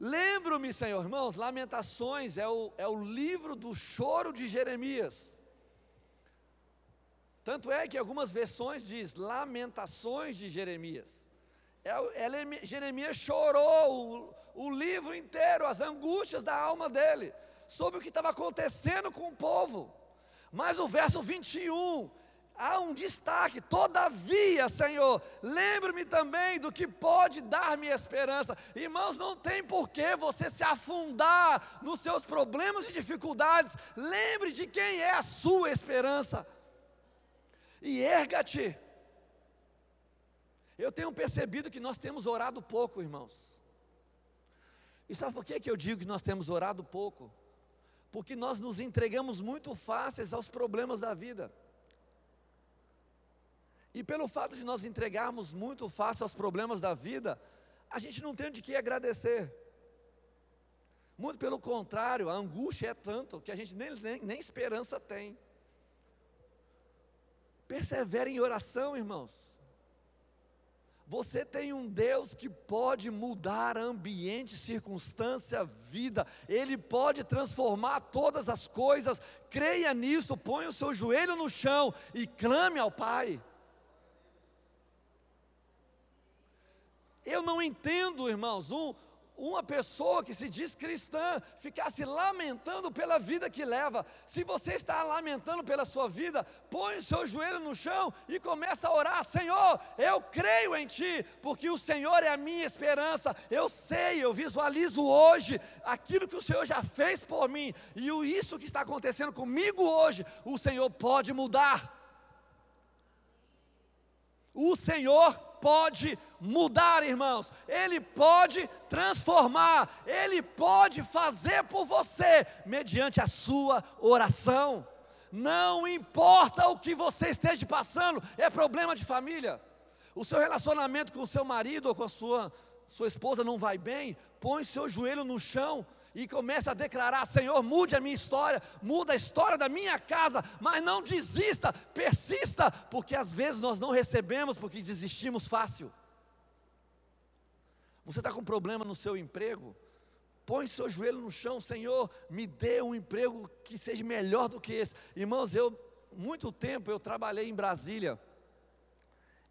Lembro-me, Senhor, irmãos, Lamentações é o livro do choro de Jeremias. Tanto é que algumas versões diz Lamentações de Jeremias. Jeremias chorou o livro inteiro, as angústias da alma dele, sobre o que estava acontecendo com o povo. Mas o verso 21, há um destaque: todavia, Senhor, lembro-me também do que pode dar-me esperança. Irmãos, não tem porquê você se afundar nos seus problemas e dificuldades. Lembre de quem é a sua esperança. E erga-te. Eu tenho percebido que nós temos orado pouco, irmãos. E sabe por que eu digo que nós temos orado pouco? Porque nós nos entregamos muito fáceis aos problemas da vida. E pelo fato de nós entregarmos muito fácil aos problemas da vida, a gente não tem de que agradecer. Muito pelo contrário, a angústia é tanto que a gente nem esperança tem. Persevere em oração, irmãos. Você tem um Deus que pode mudar ambiente, circunstância, vida. Ele pode transformar todas as coisas. Creia nisso, ponha o seu joelho no chão e clame ao Pai. Eu não entendo, irmãos, uma pessoa que se diz cristã ficar se lamentando pela vida que leva. Se você está lamentando pela sua vida, põe o seu joelho no chão e começa a orar: Senhor, eu creio em Ti, porque o Senhor é a minha esperança. Eu sei, eu visualizo hoje aquilo que o Senhor já fez por mim, e isso que está acontecendo comigo hoje, o Senhor pode mudar. O Senhor pode mudar, irmãos. Ele pode transformar. Ele pode fazer por você, mediante a sua oração. Não importa o que você esteja passando. É problema de família, o seu relacionamento com o seu marido ou com a sua esposa não vai bem, põe seu joelho no chão e começa a declarar: Senhor, mude a minha história, muda a história da minha casa. Mas não desista, persista, porque às vezes nós não recebemos porque desistimos fácil. Você está com problema no seu emprego? Põe seu joelho no chão: Senhor, me dê um emprego que seja melhor do que esse. Irmãos, muito tempo eu trabalhei em Brasília.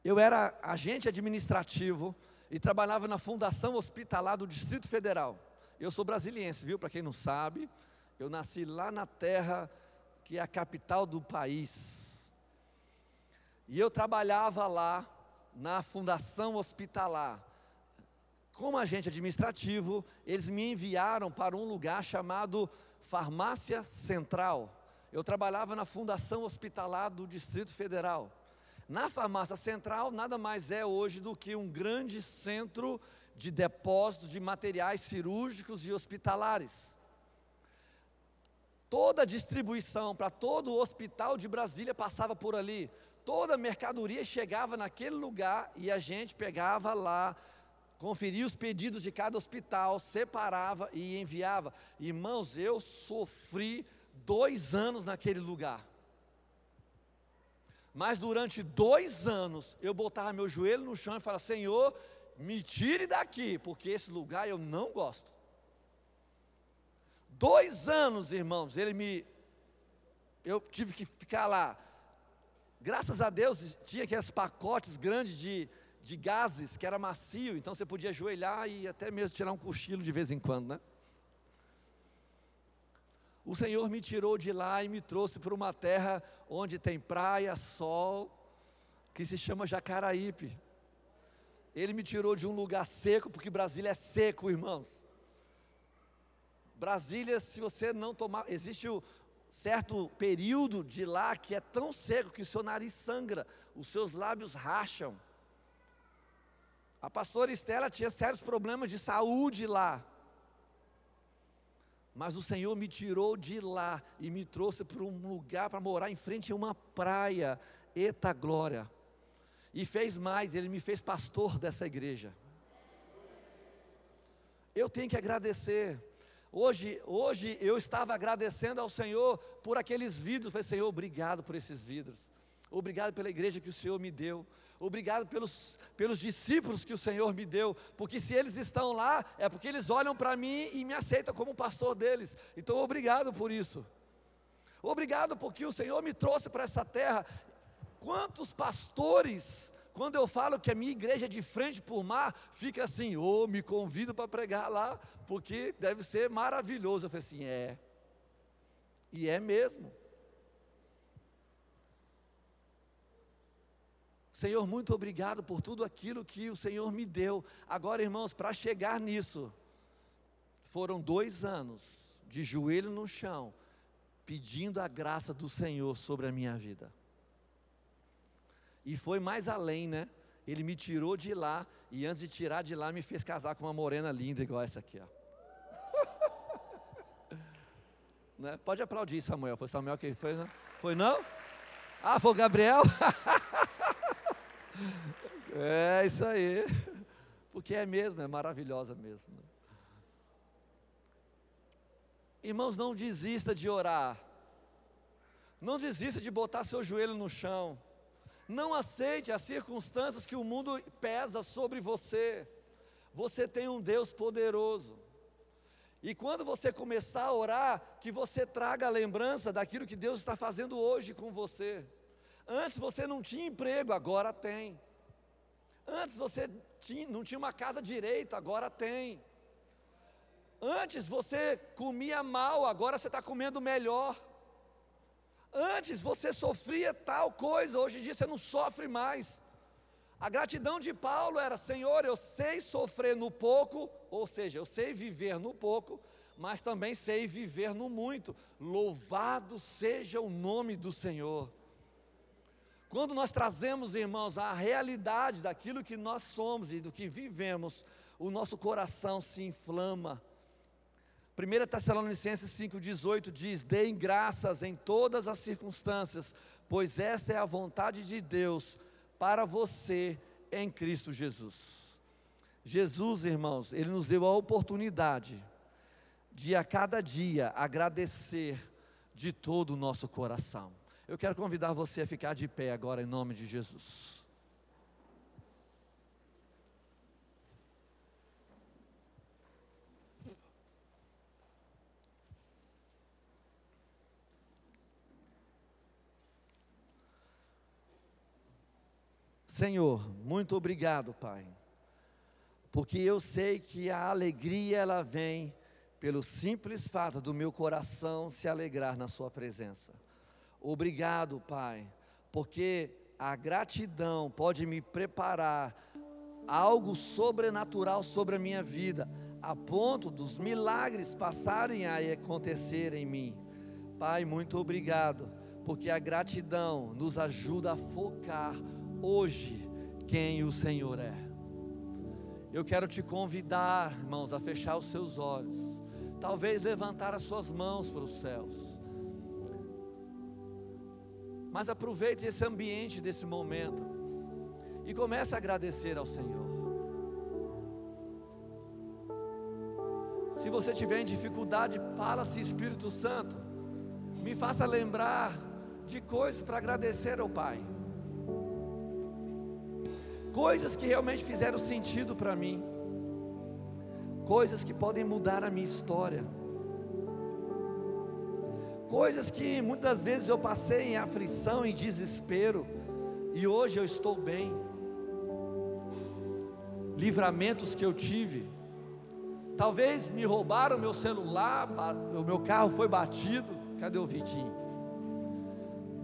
Eu era agente administrativo e trabalhava na Fundação Hospitalar do Distrito Federal. Eu sou brasiliense, viu? Para quem não sabe, eu nasci lá na terra que é a capital do país. E eu trabalhava lá na Fundação Hospitalar. Como agente administrativo, eles me enviaram para um lugar chamado Farmácia Central. Eu trabalhava na Fundação Hospitalar do Distrito Federal. Na Farmácia Central, nada mais é hoje do que um grande centro de depósitos de materiais cirúrgicos e hospitalares. Toda a distribuição para todo o hospital de Brasília passava por ali. Toda a mercadoria chegava naquele lugar e a gente pegava lá, conferia os pedidos de cada hospital, separava e enviava. Irmãos, eu sofri 2 anos naquele lugar. Mas durante 2 anos, eu botava meu joelho no chão e falava: Senhor, me tire daqui, porque esse lugar eu não gosto. 2 anos, irmãos, eu tive que ficar lá. Graças a Deus tinha aqueles pacotes grandes de gases, que era macio, então você podia ajoelhar e até mesmo tirar um cochilo de vez em quando, né? O Senhor me tirou de lá e me trouxe para uma terra onde tem praia, sol, que se chama Jacaraípe. Ele me tirou de um lugar seco, porque Brasília é seco, irmãos. Brasília, se você não tomar... Existe um certo período de lá que é tão seco que o seu nariz sangra, os seus lábios racham. A pastora Estela tinha sérios problemas de saúde lá. Mas o Senhor me tirou de lá e me trouxe para um lugar para morar em frente a uma praia. Eita glória! E fez mais, Ele me fez pastor dessa igreja. Eu tenho que agradecer. Hoje eu estava agradecendo ao Senhor por aqueles vidros. Eu falei, Senhor, obrigado por esses vidros. Obrigado pela igreja que o Senhor me deu. Obrigado pelos discípulos que o Senhor me deu. Porque se eles estão lá, é porque eles olham para mim e me aceitam como pastor deles. Então obrigado por isso. Obrigado porque o Senhor me trouxe para essa terra. Quantos pastores, quando eu falo que a minha igreja é de frente para o mar, fica assim, me convido para pregar lá, porque deve ser maravilhoso. Eu falei assim, e é mesmo. Senhor, muito obrigado por tudo aquilo que o Senhor me deu. Agora, irmãos, para chegar nisso, foram 2 anos de joelho no chão, pedindo a graça do Senhor sobre a minha vida. E foi mais além, né? Ele me tirou de lá, e antes de tirar de lá, me fez casar com uma morena linda, igual essa aqui, ó. Né? Pode aplaudir, Samuel. Foi Samuel que fez, né? Foi não? Ah, foi o Gabriel? É isso aí, porque é mesmo, é maravilhosa mesmo. Irmãos, não desista de orar, não desista de botar seu joelho no chão, não aceite as circunstâncias que o mundo pesa sobre você. Você tem um Deus poderoso, e quando você começar a orar, que você traga a lembrança daquilo que Deus está fazendo hoje com você. Antes você não tinha emprego, agora tem. Antes você não tinha uma casa direito, agora tem. Antes você comia mal, agora você está comendo melhor. Antes você sofria tal coisa, hoje em dia você não sofre mais. A gratidão de Paulo era, Senhor, eu sei sofrer no pouco, ou seja, eu sei viver no pouco, mas também sei viver no muito. Louvado seja o nome do Senhor. Quando nós trazemos, irmãos, a realidade daquilo que nós somos e do que vivemos, o nosso coração se inflama. 1 Tessalonicenses 5,18 diz, deem graças em todas as circunstâncias, pois esta é a vontade de Deus para você em Cristo Jesus. Jesus, irmãos, Ele nos deu a oportunidade de a cada dia agradecer de todo o nosso coração. Eu quero convidar você a ficar de pé agora em nome de Jesus. Senhor, muito obrigado, Pai, porque eu sei que a alegria ela vem pelo simples fato do meu coração se alegrar na Sua presença. Obrigado, Pai, porque a gratidão pode me preparar algo sobrenatural sobre a minha vida, a ponto dos milagres passarem a acontecer em mim. Pai, muito obrigado, porque a gratidão nos ajuda a focar hoje quem o Senhor é. Eu quero te convidar, irmãos, a fechar os seus olhos, talvez levantar as suas mãos para os céus. Mas aproveite esse ambiente desse momento e comece a agradecer ao Senhor. Se você tiver em dificuldade, fala assim, Espírito Santo, me faça lembrar de coisas para agradecer ao Pai. Coisas que realmente fizeram sentido para mim. Coisas que podem mudar a minha história. Coisas que muitas vezes eu passei em aflição, em desespero, e hoje eu estou bem. Livramentos que eu tive, talvez me roubaram o meu celular, o meu carro foi batido, cadê o Vitinho?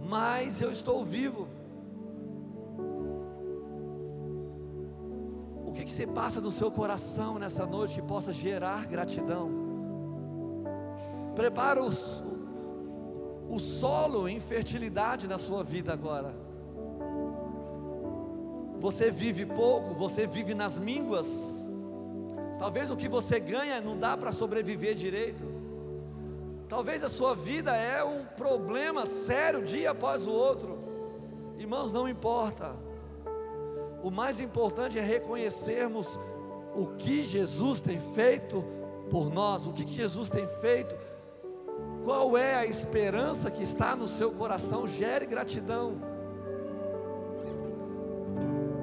Mas eu estou vivo. O que se passa no seu coração nessa noite que possa gerar gratidão? Prepara o solo em fertilidade na sua vida agora. Você vive pouco, você vive nas mínguas, talvez o que você ganha não dá para sobreviver direito, talvez a sua vida é um problema sério dia após o outro. Irmãos, não importa, O mais importante é reconhecermos o que Jesus tem feito por nós, o que Jesus tem feito, qual é a esperança que está no seu coração. Gere gratidão,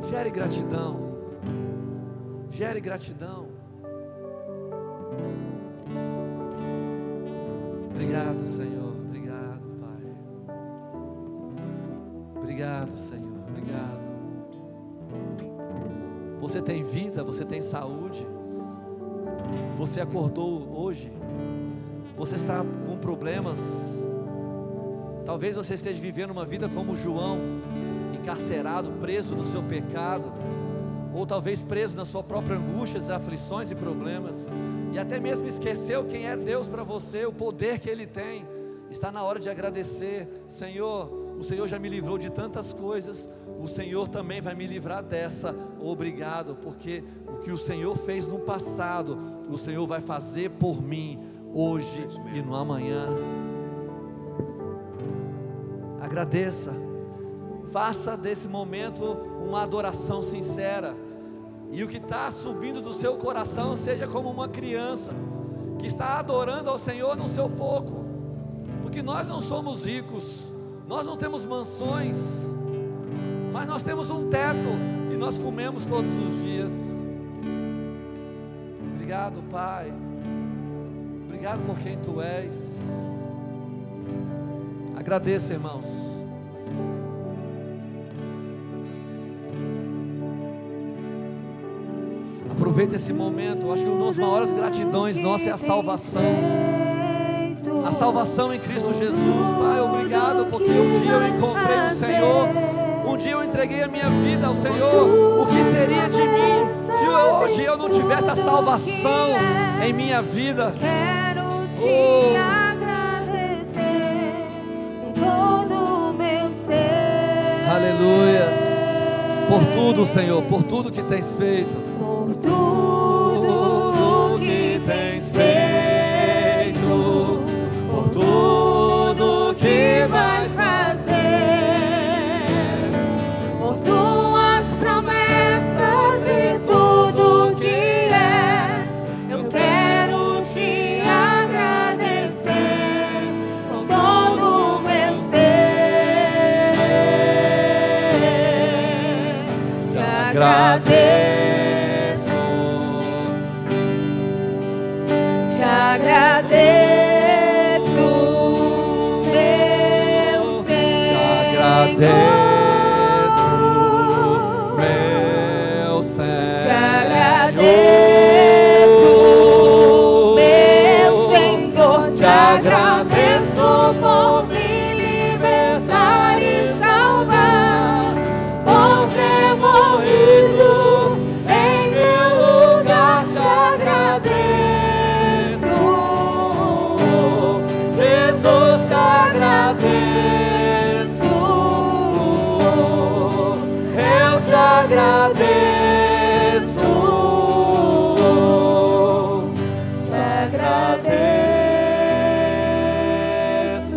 gere gratidão, gere gratidão. Obrigado, Senhor, obrigado, Pai, obrigado, Senhor, obrigado. Você tem vida, você tem saúde, você acordou hoje, você está com problemas, talvez você esteja vivendo uma vida como João, encarcerado, preso no seu pecado, ou talvez preso na sua própria angústia, aflições e problemas, e até mesmo esqueceu quem é Deus para você, o poder que Ele tem. Está na hora de agradecer. Senhor, o Senhor já me livrou de tantas coisas, o Senhor também vai me livrar dessa. Obrigado, porque o que o Senhor fez no passado, o Senhor vai fazer por mim hoje e no amanhã. Agradeça, faça desse momento uma adoração sincera, e o que está subindo do seu coração seja como uma criança que está adorando ao Senhor no seu pouco, porque nós não somos ricos, nós não temos mansões, mas nós temos um teto e nós comemos todos os dias. Obrigado, Pai, obrigado por quem Tu és. Agradeça, irmãos. Aproveita esse momento. Acho que uma das maiores gratidões nossas é a salvação. A salvação em Cristo Jesus. Pai, obrigado, porque um dia eu encontrei o Senhor, um dia eu entreguei a minha vida ao Senhor. O que seria de mim se hoje eu não tivesse a salvação em minha vida? Quero te agradecer com todo o meu ser. Aleluia. Por tudo, Senhor, por tudo que tens feito, por tudo que tens feito, que vais fazer, por tuas promessas e tudo que és. Eu quero te agradecer com todo o meu ser. Te agradeço, te agradeço. Te agradeço, meu Senhor. Te agradeço, meu Senhor. Te agradeço por me libertar e salvar, por ter morrido em meu lugar. Te agradeço, Jesus, te agradeço. Agradeço, te agradeço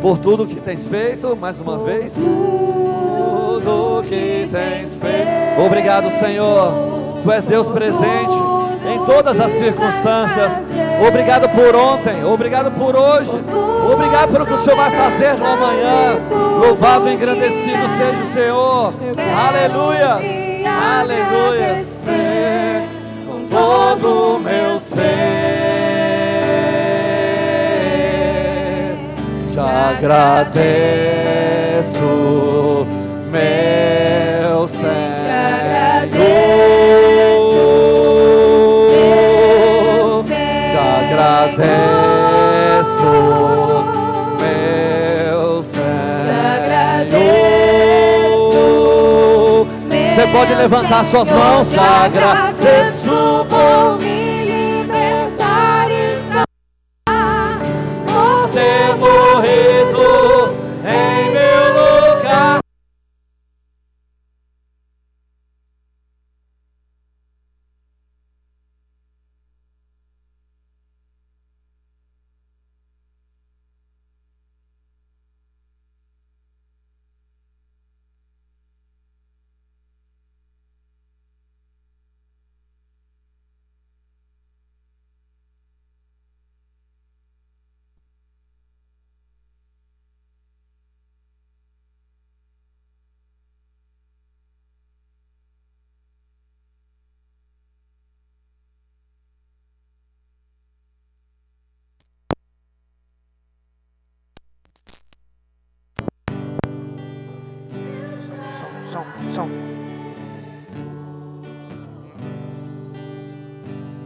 por tudo que tens feito. Mais uma vez, tudo que tens feito. Obrigado, Senhor. Tu és Deus presente em todas as circunstâncias. Obrigado por ontem, obrigado por hoje, obrigado pelo que o Senhor vai fazer no amanhã. Louvado e engrandecido seja o Senhor. Aleluia, aleluia. Com todo o meu ser, te agradeço, meu Senhor. Te agradeço. Te agradeço, meu Senhor. Te agradeço. Você pode levantar suas mãos. Te agradeço por me libertar e salvar, por ter morrido em meu lugar. som.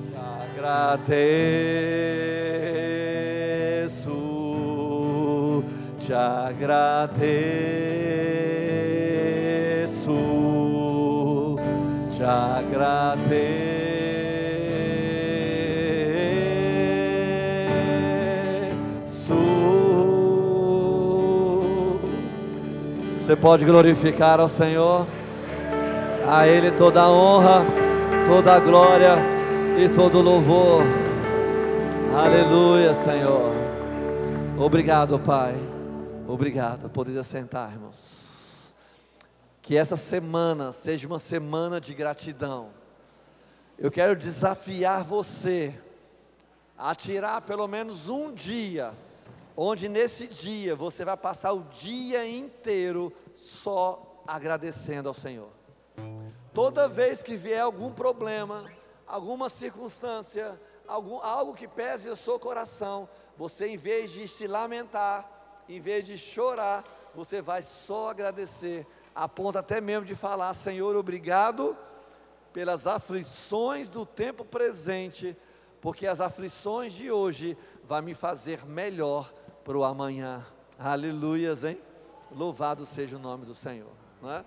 Te agradeço, te agradeço, te agradeço. Você pode glorificar ao Senhor, a Ele toda a honra, toda a glória e todo o louvor. Aleluia, Senhor. Obrigado, Pai. Obrigado. Poder assentar, irmãos. Que essa semana seja uma semana de gratidão. Eu quero desafiar você a tirar pelo menos um dia, onde nesse dia você vai passar o dia inteiro só agradecendo ao Senhor. Toda vez que vier algum problema, alguma circunstância, algo que pese o seu coração, você em vez de se lamentar, em vez de chorar, você vai só agradecer, a ponto até mesmo de falar: Senhor, obrigado pelas aflições do tempo presente, porque as aflições de hoje vai me fazer melhor para o amanhã. Aleluias, hein? Louvado seja o nome do Senhor, não é?